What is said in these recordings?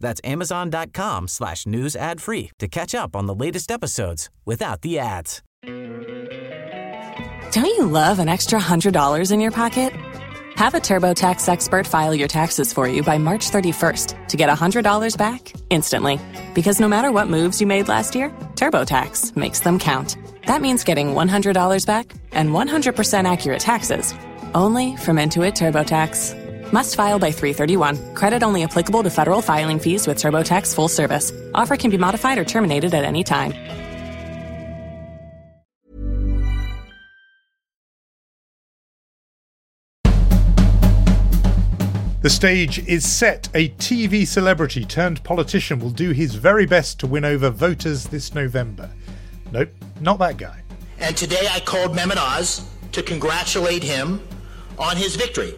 That's amazon.com/newsadfree to catch up on the latest episodes without the ads. Don't you love an extra $100 in your pocket? Have a TurboTax expert file your taxes for you by March 31st to get $100 back instantly. Because no matter what moves you made last year, TurboTax makes them count. That means getting $100 back and 100% accurate taxes, only from Intuit TurboTax. Must file by 3/31. Credit only applicable to federal filing fees with TurboTax full service. Offer can be modified or terminated at any time. The stage is set. A TV celebrity turned politician will do his very best to win over voters this November. Nope, not that guy. And today I called Mehmet Oz to congratulate him on his victory.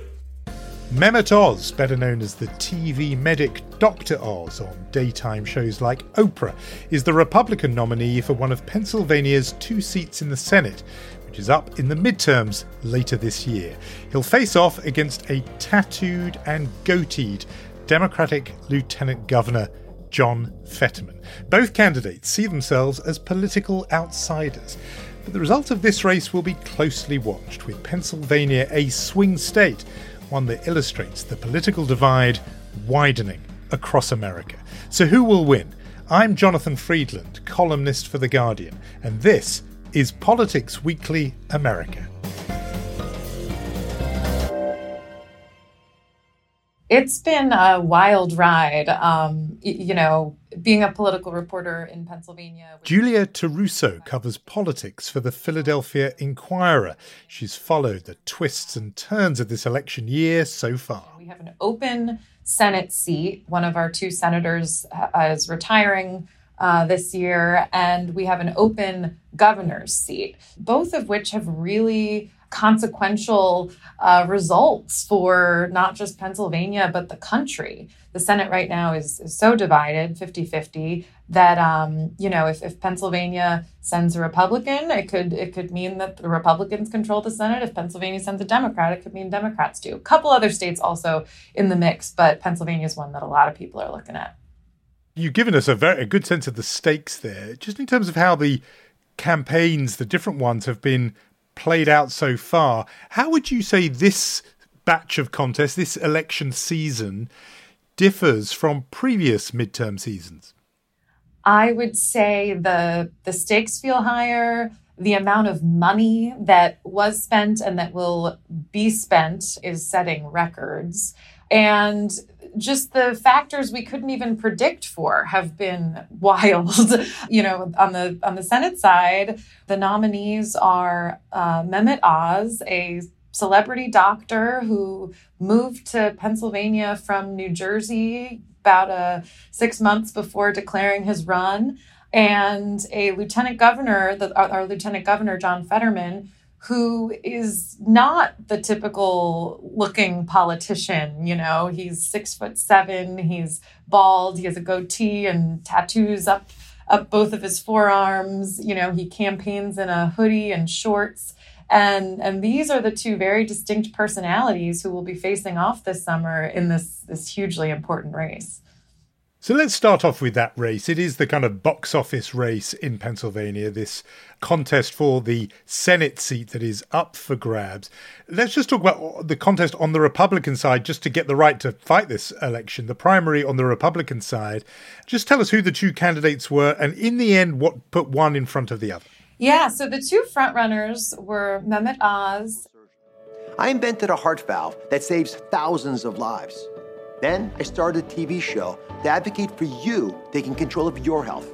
Mehmet Oz, better known as the TV medic Dr. Oz on daytime shows like Oprah, is the Republican nominee for one of Pennsylvania's two seats in the Senate, which is up in the midterms later this year. He'll face off against a tattooed and goateed Democratic Lieutenant Governor, John Fetterman. Both candidates see themselves as political outsiders, but the result of this race will be closely watched, with Pennsylvania a swing state, one that illustrates the political divide widening across America. So who will win? I'm Jonathan Freedland, columnist for The Guardian, and this is Politics Weekly America. It's been a wild ride, being a political reporter in Pennsylvania. Julia Terruso covers politics for the Philadelphia Inquirer. She's followed the twists and turns of this election year so far. We have an open Senate seat. One of our two senators is retiring this year, and we have an open governor's seat, both of which have really consequential results for not just Pennsylvania, but the country. The Senate right now is so divided, 50-50, that, if Pennsylvania sends a Republican, it could mean that the Republicans control the Senate. If Pennsylvania sends a Democrat, it could mean Democrats do. A couple other states also in the mix, but Pennsylvania is one that a lot of people are looking at. You've given us a good sense of the stakes there, just in terms of how the campaigns, the different ones, have been played out so far. How would you say this batch of contests, this election season, differs from previous midterm seasons? I would say the stakes feel higher. The amount of money that was spent and that will be spent is setting records. And just the factors we couldn't even predict for have been wild. On the Senate side, the nominees are Mehmet Oz, a celebrity doctor who moved to Pennsylvania from New Jersey about 6 months before declaring his run, and a lieutenant governor, our lieutenant governor, John Fetterman, who is not the typical looking politician. He's 6'7", he's bald, he has a goatee and tattoos up both of his forearms. He campaigns in a hoodie and shorts. And these are the two very distinct personalities who will be facing off this summer in this hugely important race. So let's start off with that race. It is the kind of box office race in Pennsylvania, this contest for the Senate seat that is up for grabs. Let's just talk about the contest on the Republican side, just to get the right to fight this election, the primary on the Republican side. Just tell us who the two candidates were and in the end, what put one in front of the other. Yeah, so the two frontrunners were Mehmet Oz. I invented a heart valve that saves thousands of lives. Then I started a TV show to advocate for you taking control of your health.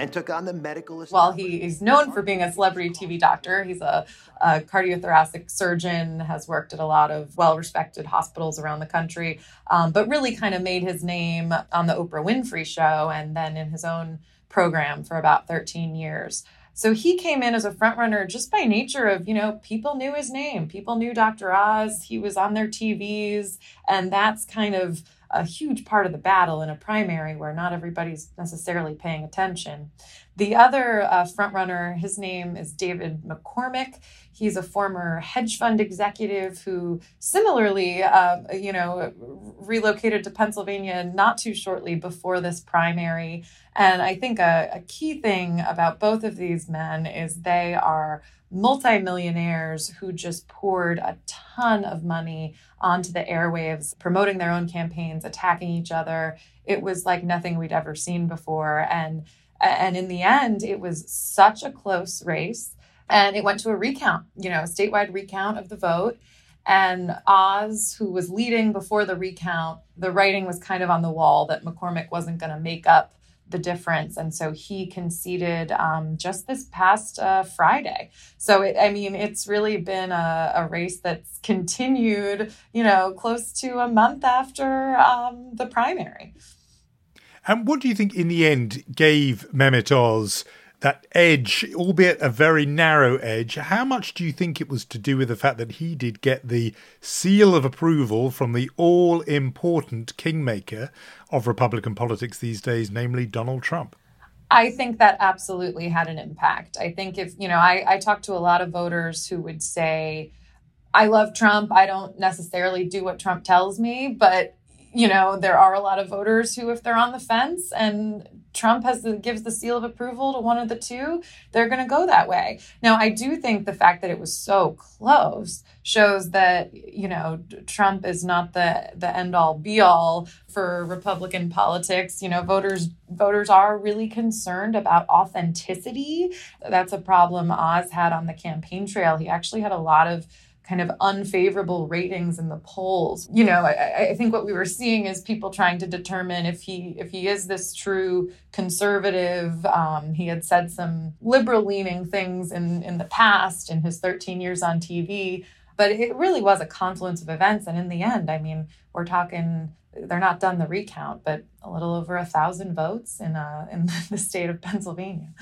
and took on the medical assistant. While he is known for being a celebrity TV doctor, he's a cardiothoracic surgeon, has worked at a lot of well-respected hospitals around the country, but really kind of made his name on the Oprah Winfrey Show and then in his own program for about 13 years. So he came in as a frontrunner just by nature of, you know, people knew his name. People knew Dr. Oz. He was on their TVs. And that's kind of a huge part of the battle in a primary where not everybody's necessarily paying attention. The other frontrunner, his name is David McCormick. He's a former hedge fund executive who similarly, relocated to Pennsylvania not too shortly before this primary. And I think a key thing about both of these men is they are multimillionaires who just poured a ton of money onto the airwaves, promoting their own campaigns, attacking each other. It was like nothing we'd ever seen before. And in the end, it was such a close race. And it went to a recount, a statewide recount of the vote. And Oz, who was leading before the recount, the writing was kind of on the wall that McCormick wasn't going to make up the difference. And so he conceded just this past Friday. So, it's really been a race that's continued, close to a month after the primary. And what do you think in the end gave Mehmet Oz that edge, albeit a very narrow edge? How much do you think it was to do with the fact that he did get the seal of approval from the all-important kingmaker of Republican politics these days, namely Donald Trump? I think that absolutely had an impact. I think if, I talked to a lot of voters who would say, I love Trump. I don't necessarily do what Trump tells me, but there are a lot of voters who, if they're on the fence and Trump gives the seal of approval to one of the two, they're going to go that way. Now, I do think the fact that it was so close shows that, Trump is not the end all be all for Republican politics. Voters are really concerned about authenticity. That's a problem Oz had on the campaign trail. He actually had a lot of kind of unfavorable ratings in the polls. I think what we were seeing is people trying to determine if he is this true conservative. He had said some liberal-leaning things in the past, in his 13 years on TV. But it really was a confluence of events. And in the end, we're talking, they're not done the recount, but a little over 1,000 votes in the state of Pennsylvania.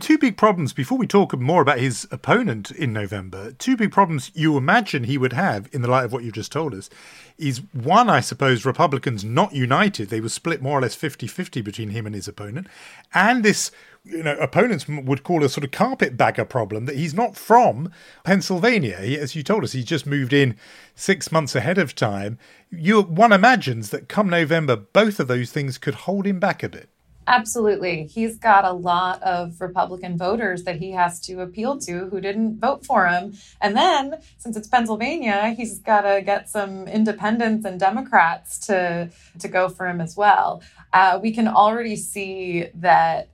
Two big problems before we talk more about his opponent in November. Two big problems you imagine he would have in the light of what you just told us is, one, I suppose, Republicans not united. They were split more or less 50-50 between him and his opponent. And this, opponents would call a sort of carpetbagger problem that he's not from Pennsylvania. He, as you told us, he just moved in 6 months ahead of time. One imagines that come November, both of those things could hold him back a bit. Absolutely. He's got a lot of Republican voters that he has to appeal to who didn't vote for him. And then, since it's Pennsylvania, he's got to get some independents and Democrats to go for him as well. We can already see that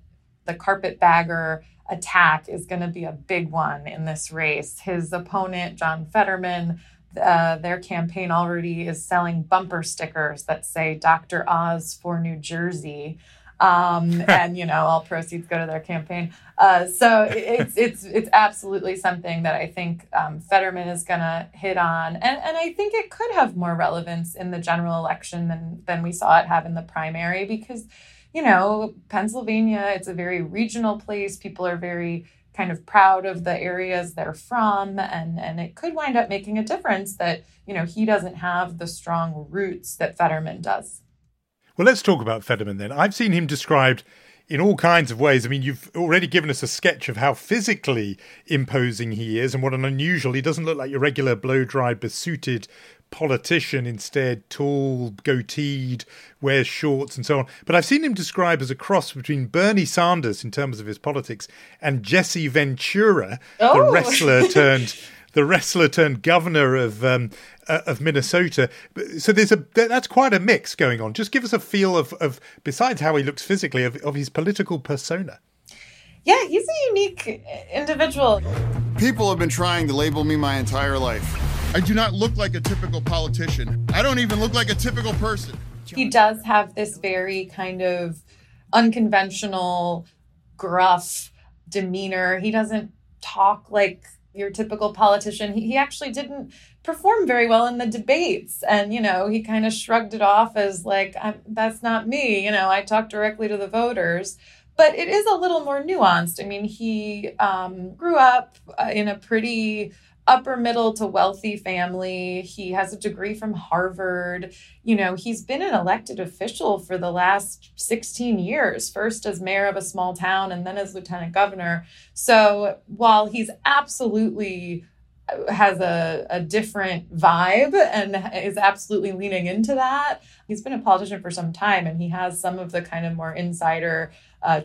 the carpetbagger attack is going to be a big one in this race. His opponent, John Fetterman, their campaign already is selling bumper stickers that say Dr. Oz for New Jersey. And all proceeds go to their campaign. So it's absolutely something that I think Fetterman is going to hit on, and I think it could have more relevance in the general election than we saw it have in the primary, because Pennsylvania, it's a very regional place. People are very kind of proud of the areas they're from, and it could wind up making a difference that he doesn't have the strong roots that Fetterman does. Well, let's talk about Fetterman then. I've seen him described in all kinds of ways. You've already given us a sketch of how physically imposing he is and what an unusual, he doesn't look like your regular blow-dry, besuited politician, instead tall, goateed, wears shorts and so on. But I've seen him described as a cross between Bernie Sanders in terms of his politics and Jesse Ventura, The wrestler turned... the wrestler turned governor of Minnesota. So that's quite a mix going on. Just give us a feel of besides how he looks physically, of his political persona. Yeah, he's a unique individual. People have been trying to label me my entire life. I do not look like a typical politician. I don't even look like a typical person. He does have this very kind of unconventional, gruff demeanor. He doesn't talk like your typical politician. He actually didn't perform very well in the debates. And, you know, he kind of shrugged it off as like, that's not me. You know, I talk directly to the voters. But it is a little more nuanced. I mean, he grew up in a pretty upper middle to wealthy family. He has a degree from Harvard. You know, he's been an elected official for the last 16 years, first as mayor of a small town and then as lieutenant governor. So while he's absolutely has a different vibe and is absolutely leaning into that, he's been a politician for some time and he has some of the kind of more insider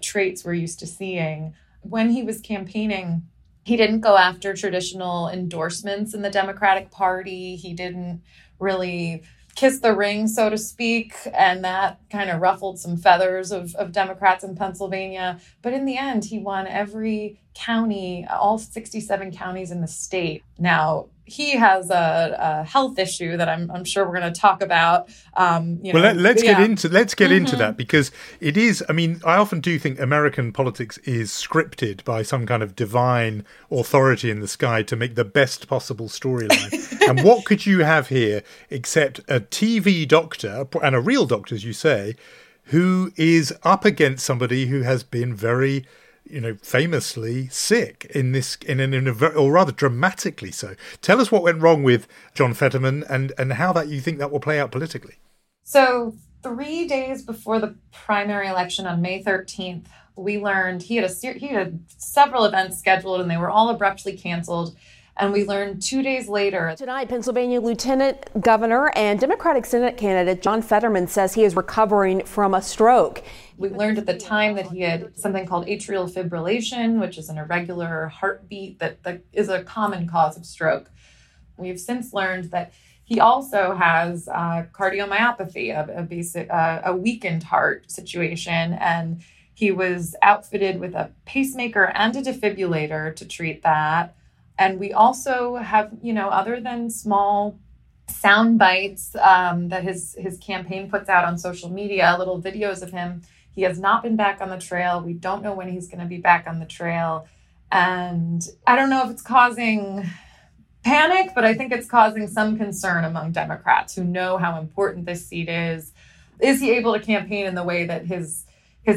traits we're used to seeing. When he was campaigning, he didn't go after traditional endorsements in the Democratic Party. He didn't really kiss the ring, so to speak. And that kind of ruffled some feathers of Democrats in Pennsylvania. But in the end, he won every county, all 67 counties in the state. Now, he has a health issue that I'm sure we're going to talk about. Let's get into that, because it is, I mean, I often do think American politics is scripted by some kind of divine authority in the sky to make the best possible storyline. And what could you have here except a TV doctor, and a real doctor, as you say, who is up against somebody who has been very, you know, famously sick or rather dramatically so. Tell us what went wrong with John Fetterman and how that you think that will play out politically. So 3 days before the primary election on May 13th, we learned he had several events scheduled and they were all abruptly canceled. And we learned 2 days later. Tonight, Pennsylvania Lieutenant Governor and Democratic Senate candidate John Fetterman says he is recovering from a stroke. We learned at the time that he had something called atrial fibrillation, which is an irregular heartbeat that is a common cause of stroke. We've since learned that he also has cardiomyopathy, a weakened heart situation, and he was outfitted with a pacemaker and a defibrillator to treat that. And we also have, you know, other than small sound bites that his campaign puts out on social media, little videos of him, he has not been back on the trail. We don't know when he's going to be back on the trail. And I don't know if it's causing panic, but I think it's causing some concern among Democrats who know how important this seat is. Is he able to campaign in the way that his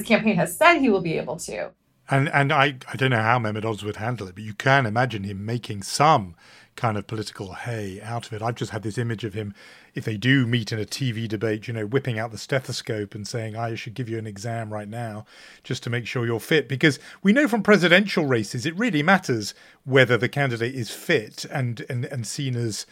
campaign has said he will be able to? And I don't know how Mehmet Oz would handle it, but you can imagine him making some kind of political hay out of it. I've just had this image of him, if they do meet in a TV debate, you know, whipping out the stethoscope and saying, I should give you an exam right now just to make sure you're fit. Because we know from presidential races, it really matters whether the candidate is fit and seen as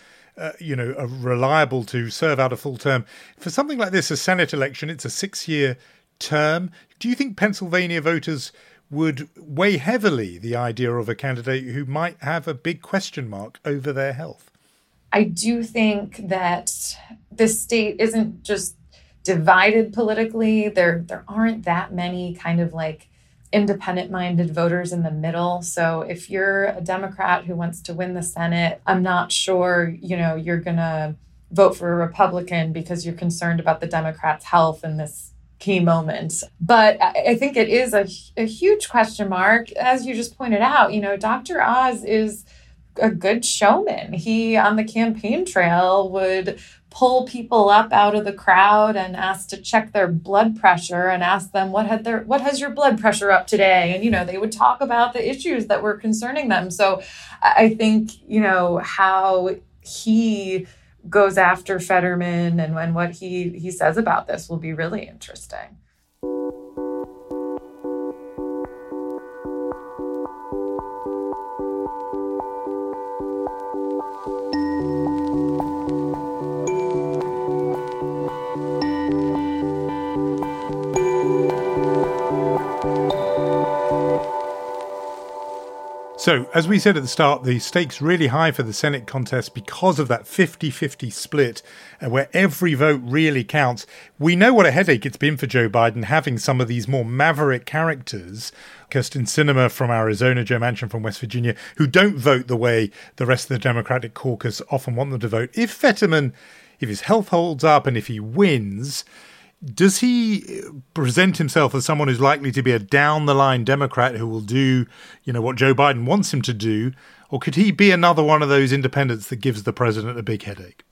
reliable to serve out a full term. For something like this, a Senate election, it's a 6-year term. Do you think Pennsylvania voters would weigh heavily the idea of a candidate who might have a big question mark over their health? I do think that this state isn't just divided politically. There aren't that many kind of like independent-minded voters in the middle. So if you're a Democrat who wants to win the Senate, I'm not sure, you know, you're going to vote for a Republican because you're concerned about the Democrats' health in this key moment. But I think it is a huge question mark. As you just pointed out, you know, Dr. Oz is a good showman. He, on the campaign trail, would pull people up out of the crowd and ask to check their blood pressure and ask them, what has your blood pressure up today? And, you know, they would talk about the issues that were concerning them. So I think, you know, how he goes after Fetterman and what he says about this will be really interesting. So, as we said at the start, the stakes really high for the Senate contest because of that 50-50 split where every vote really counts. We know what a headache it's been for Joe Biden having some of these more maverick characters, Kirsten Sinema from Arizona, Joe Manchin from West Virginia, who don't vote the way the rest of the Democratic caucus often want them to vote. If Fetterman, if his health holds up and if he wins, Does he present himself as someone who's likely to be a down-the-line Democrat who will do, you know, what Joe Biden wants him to do? Or could he be another one of those independents that gives the president a big headache?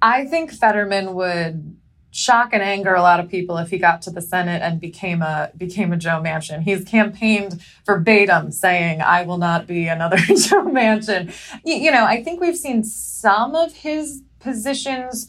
I think Fetterman would shock and anger a lot of people if he got to the Senate and became a Joe Manchin. He's campaigned verbatim saying, I will not be another Joe Manchin. You know, I think we've seen some of his positions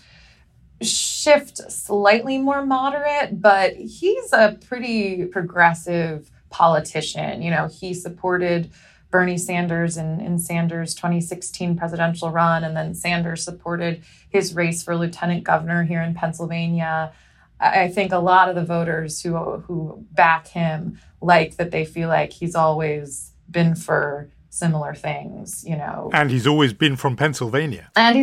shift slightly more moderate, but he's a pretty progressive politician. You know, he supported Bernie Sanders in Sanders' 2016 presidential run, and then Sanders supported his race for lieutenant governor here in Pennsylvania. I think a lot of the voters who back him like that they feel like he's always been for similar things, you know. And he's always been from Pennsylvania. That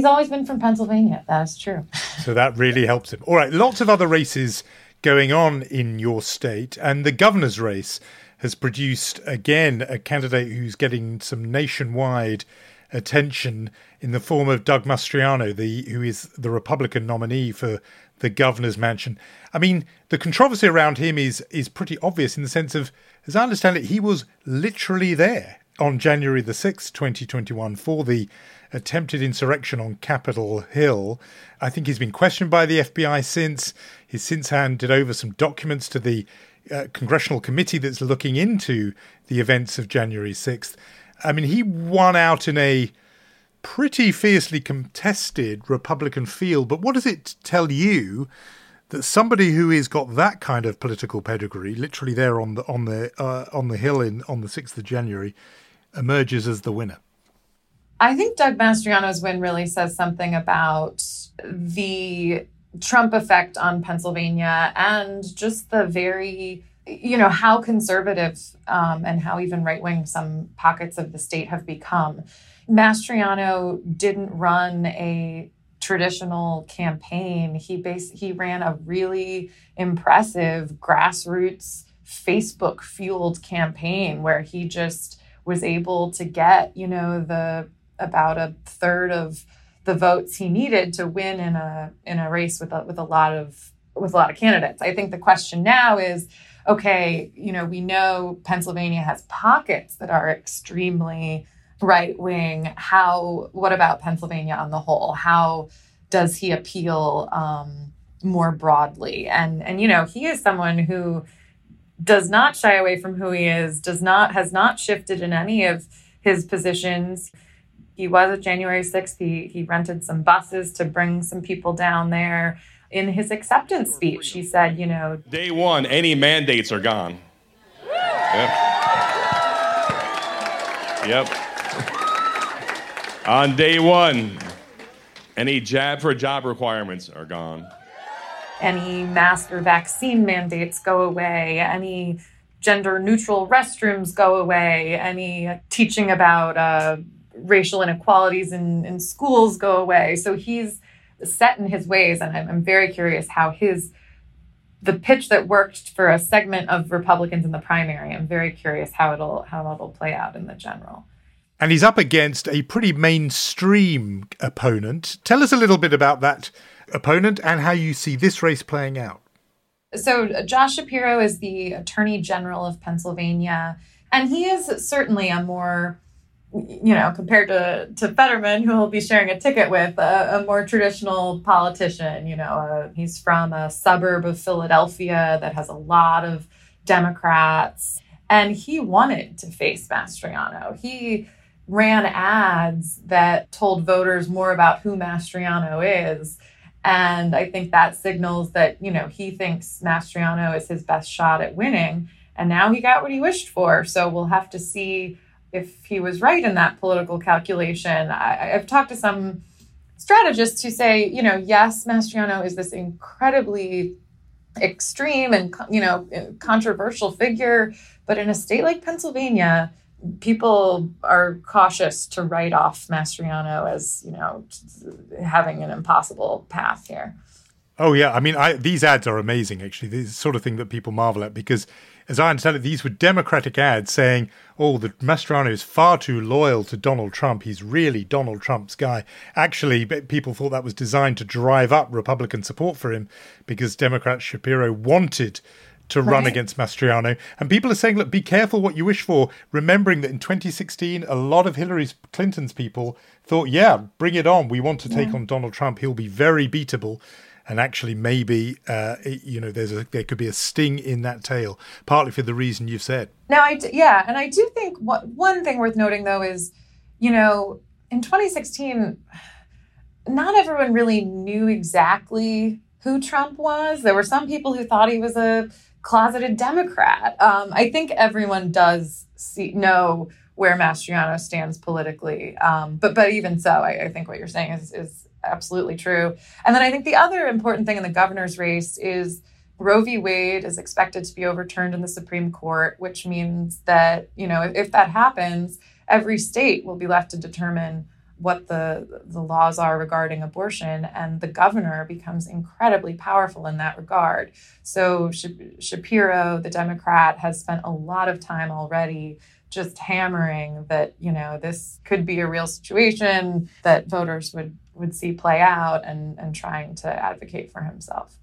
is true. So that really helps him. All right, lots of other races going on in your state, and the governor's race has produced, again, a candidate who's getting some nationwide attention in the form of Doug Mastriano, who is the Republican nominee for the governor's mansion. I mean, the controversy around him is pretty obvious in the sense of, as I understand it, he was literally there on January the 6th, 2021, for the attempted insurrection on Capitol Hill. I think he's been questioned by the FBI since. He's since handed over some documents to the congressional committee that's looking into the events of January 6th. I mean, he won out in a pretty fiercely contested Republican field. But what does it tell you that somebody who has got that kind of political pedigree, literally there on the Hill on the 6th of January, emerges as the winner? I think Doug Mastriano's win really says something about the Trump effect on Pennsylvania and just the very, you know, how conservative and how even right-wing some pockets of the state have become. Mastriano didn't run a traditional campaign. He ran a really impressive grassroots Facebook-fueled campaign where he just was able to get, you know, about a third of the votes he needed to win in a race with a lot of candidates. I think the question now is, okay, you know, we know Pennsylvania has pockets that are extremely right wing. What about Pennsylvania on the whole? How does he appeal more broadly? And you know, he is someone who does not shy away from who he is, has not shifted in any of his positions. He was at January 6th. He rented some buses to bring some people down there. In his acceptance speech, he said, you know, day one, any mandates are gone. Yep. On day one, any jab for job requirements are gone. Any mask or vaccine mandates go away. Any gender neutral restrooms go away. Any teaching about racial inequalities in schools go away. So he's set in his ways, and I'm very curious how the pitch that worked for a segment of Republicans in the primary, I'm very curious how it'll play out in the general. And he's up against a pretty mainstream opponent. Tell us a little bit about that opponent and how you see this race playing out. So Josh Shapiro is the Attorney General of Pennsylvania, and he is certainly a more, you know, compared to Fetterman, who he'll be sharing a ticket with, a more traditional politician. You know, he's from a suburb of Philadelphia that has a lot of Democrats, and he wanted to face Mastriano. He ran ads that told voters more about who Mastriano is, and I think that signals that, you know, he thinks Mastriano is his best shot at winning, and now he got what he wished for. So we'll have to see if he was right in that political calculation. I've talked to some strategists who say, you know, yes, Mastriano is this incredibly extreme and, you know, controversial figure, but in a state like Pennsylvania, people are cautious to write off Mastriano as, you know, having an impossible path here. Oh, yeah. I mean, these ads are amazing, actually. This is the sort of thing that people marvel at because, as I understand it, these were Democratic ads saying, oh, the Mastriano is far too loyal to Donald Trump. He's really Donald Trump's guy. Actually, people thought that was designed to drive up Republican support for him because Democrat Shapiro wanted to run against Mastriano. And people are saying, look, be careful what you wish for, remembering that in 2016, a lot of Hillary Clinton's people thought, yeah, bring it on. We want to take on Donald Trump. He'll be very beatable. And actually, maybe, there could be a sting in that tail, partly for the reason you've said. Now, and I do think one thing worth noting, though, is, in 2016, not everyone really knew exactly who Trump was. There were some people who thought he was a closeted Democrat. I think everyone does know where Mastriano stands politically. But even so, I think what you're saying is absolutely true. And then I think the other important thing in the governor's race is Roe v. Wade is expected to be overturned in the Supreme Court, which means that, if that happens, every state will be left to determine what the laws are regarding abortion, and the governor becomes incredibly powerful in that regard. So Shapiro, the Democrat, has spent a lot of time already just hammering that, this could be a real situation that voters would see play out, and trying to advocate for himself.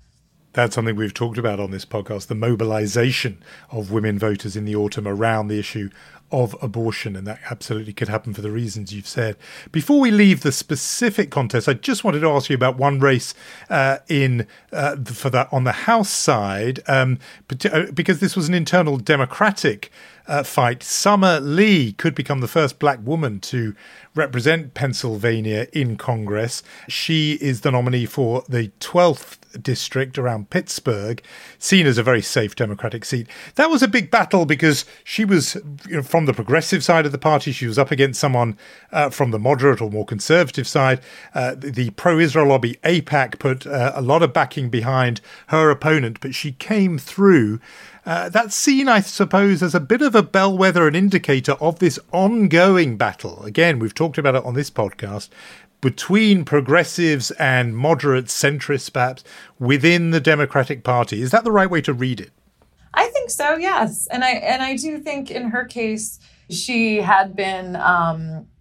That's something we've talked about on this podcast, the mobilization of women voters in the autumn around the issue of abortion. And that absolutely could happen for the reasons you've said. Before we leave the specific contest, I just wanted to ask you about one race on the House side, because this was an internal Democratic fight. Summer Lee could become the first black woman to represent Pennsylvania in Congress. She is the nominee for the 12th district around Pittsburgh, seen as a very safe Democratic seat. That was a big battle because she was from the progressive side of the party. She was up against someone from the moderate or more conservative side. The pro-Israel lobby AIPAC put a lot of backing behind her opponent, but she came through. That's seen, I suppose, as a bit of a bellwether, an indicator of this ongoing battle. Again, we've talked about it on this podcast, between progressives and moderate centrists, perhaps, within the Democratic Party. Is that the right way to read it? I think so, yes. And I do think in her case, she had been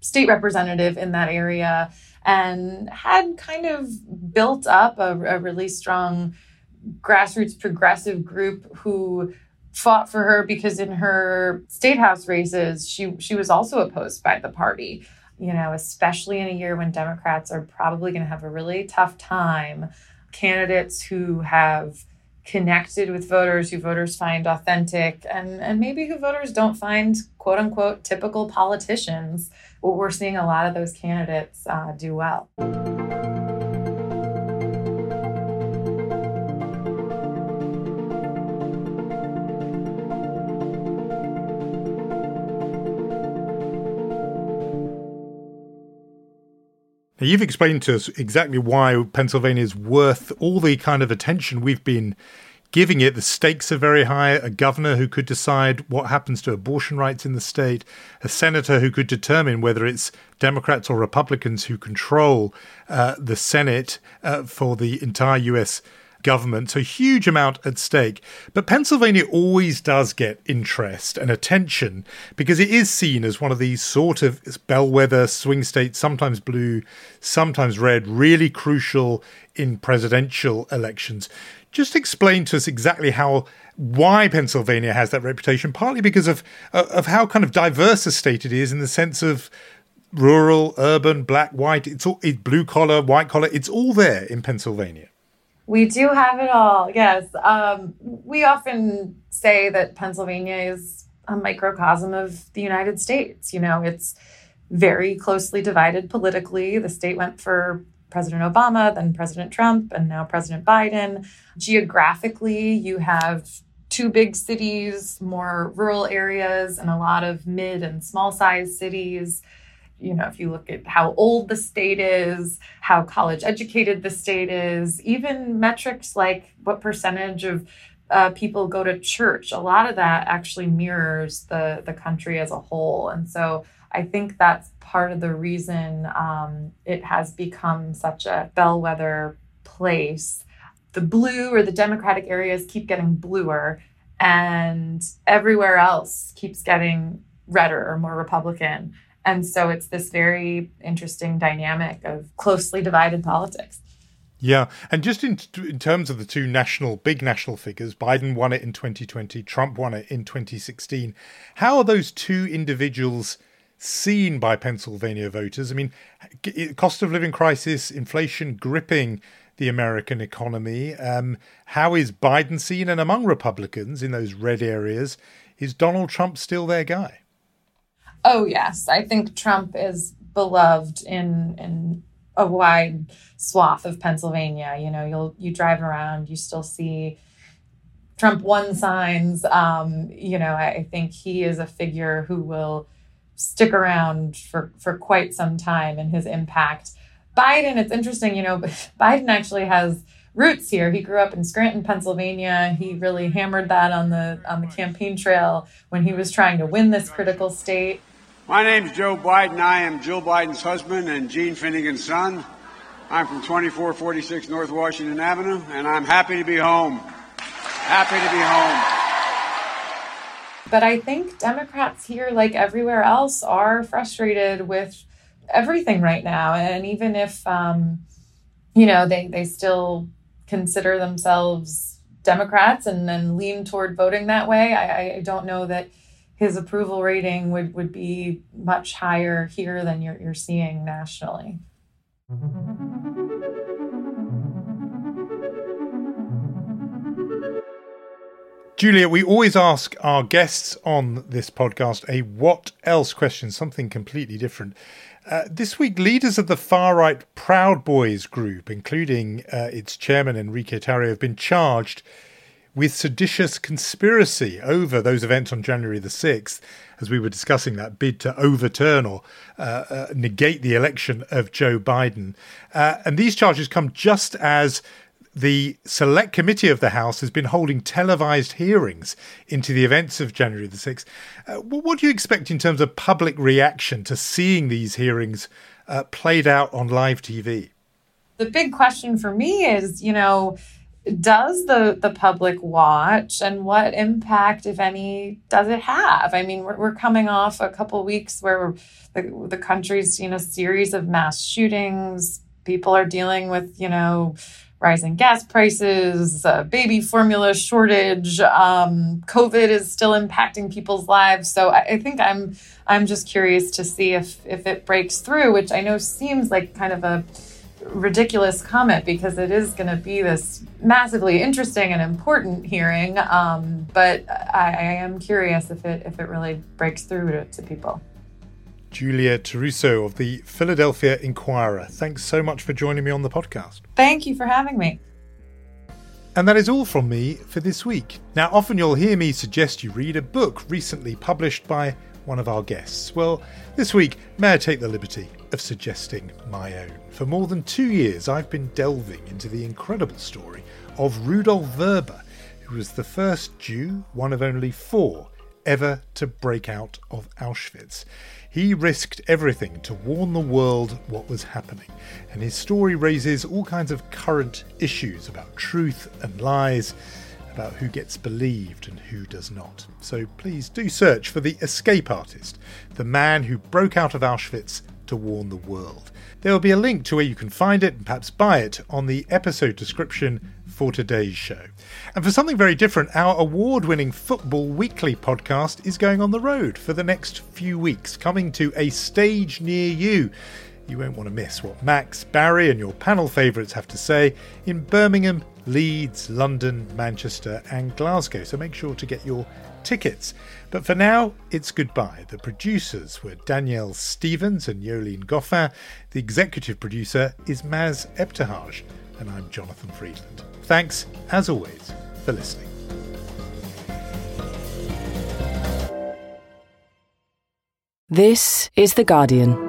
state representative in that area and had kind of built up a really strong grassroots progressive group who fought for her, because in her state house races, she was also opposed by the party, especially in a year when Democrats are probably going to have a really tough time. Candidates who have connected with voters, who voters find authentic, and maybe who voters don't find, quote unquote, typical politicians. We're seeing a lot of those candidates do well. Now, you've explained to us exactly why Pennsylvania is worth all the kind of attention we've been giving it. The stakes are very high. A governor who could decide what happens to abortion rights in the state. A senator who could determine whether it's Democrats or Republicans who control the Senate for the entire U.S. government. So huge amount at stake. But Pennsylvania always does get interest and attention because it is seen as one of these sort of bellwether swing states, sometimes blue, sometimes red, really crucial in presidential elections. Just explain to us exactly why Pennsylvania has that reputation, partly because of how kind of diverse a state it is in the sense of rural, urban, black, white, it's blue collar, white collar, it's all there in Pennsylvania. We do have it all, yes. We often say that Pennsylvania is a microcosm of the United States. It's very closely divided politically. The state went for President Obama, then President Trump, and now President Biden. Geographically, you have two big cities, more rural areas, and a lot of mid and small-sized cities. If you look at how old the state is, how college educated the state is, even metrics like what percentage of people go to church, a lot of that actually mirrors the country as a whole. And so I think that's part of the reason it has become such a bellwether place. the blue or the Democratic areas keep getting bluer and everywhere else keeps getting redder or more Republican. And so it's this very interesting dynamic of closely divided politics. Yeah. And just in terms of the two big national figures, Biden won it in 2020, Trump won it in 2016. How are those two individuals seen by Pennsylvania voters? I mean, cost of living crisis, inflation gripping the American economy. How is Biden seen? And among Republicans in those red areas, is Donald Trump still their guy? Oh, yes. I think Trump is beloved in a wide swath of Pennsylvania. You know, you drive around, you still see Trump one signs. You know, I think he is a figure who will stick around for quite some time in his impact. Biden, it's interesting, you know, Biden actually has roots here. He grew up in Scranton, Pennsylvania. He really hammered that on the campaign trail when he was trying to win this critical state. My name's Joe Biden. I am Jill Biden's husband and Gene Finnegan's son. I'm from 2446 North Washington Avenue, and I'm happy to be home. Happy to be home. But I think Democrats here, like everywhere else, are frustrated with everything right now. And even if, you know, they still consider themselves Democrats and lean toward voting that way, I don't know that his approval rating would be much higher here than you're seeing nationally. Julia, we always ask our guests on this podcast a what else question, something completely different. This week, leaders of the far-right Proud Boys group, including its chairman Enrique Tarrio, have been charged with seditious conspiracy over those events on January the 6th, as we were discussing that bid to overturn or negate the election of Joe Biden. And these charges come just as the Select Committee of the House has been holding televised hearings into the events of January the 6th. What do you expect in terms of public reaction to seeing these hearings played out on live TV? The big question for me is, you know, does the public watch, and what impact, if any, does it have? I mean, we're coming off a couple weeks where the country's seen a series of mass shootings. People are dealing with, you know, rising gas prices, baby formula shortage, COVID is still impacting people's lives. So I think I'm just curious to see if it breaks through, which I know seems like kind of a ridiculous comment because it is going to be this massively interesting and important hearing. But I am curious if it really breaks through to people. Julia Terruso of the Philadelphia Inquirer, thanks so much for joining me on the podcast. Thank you for having me. And that is all from me for this week. Now, often you'll hear me suggest you read a book recently published by one of our guests. Well, this week, may I take the liberty of suggesting my own. For more than 2 years, I've been delving into the incredible story of Rudolf Verba, who was the first Jew, one of only four, ever to break out of Auschwitz. He risked everything to warn the world what was happening, and his story raises all kinds of current issues about truth and lies, about who gets believed and who does not. So please do search for The Escape Artist, the man who broke out of Auschwitz to warn the world. There will be a link to where you can find it and perhaps buy it on the episode description for today's show. And for something very different, our award-winning Football Weekly podcast is going on the road for the next few weeks, coming to a stage near you. You won't want to miss what Max, Barry and your panel favourites have to say in Birmingham, Leeds, London, Manchester and Glasgow, so make sure to get your tickets. But for now, it's goodbye. The producers were Danielle Stevens and Yolene Goffin. The executive producer is Maz Eptehaj, and I'm Jonathan Freedland. Thanks, as always, for listening. This is The Guardian.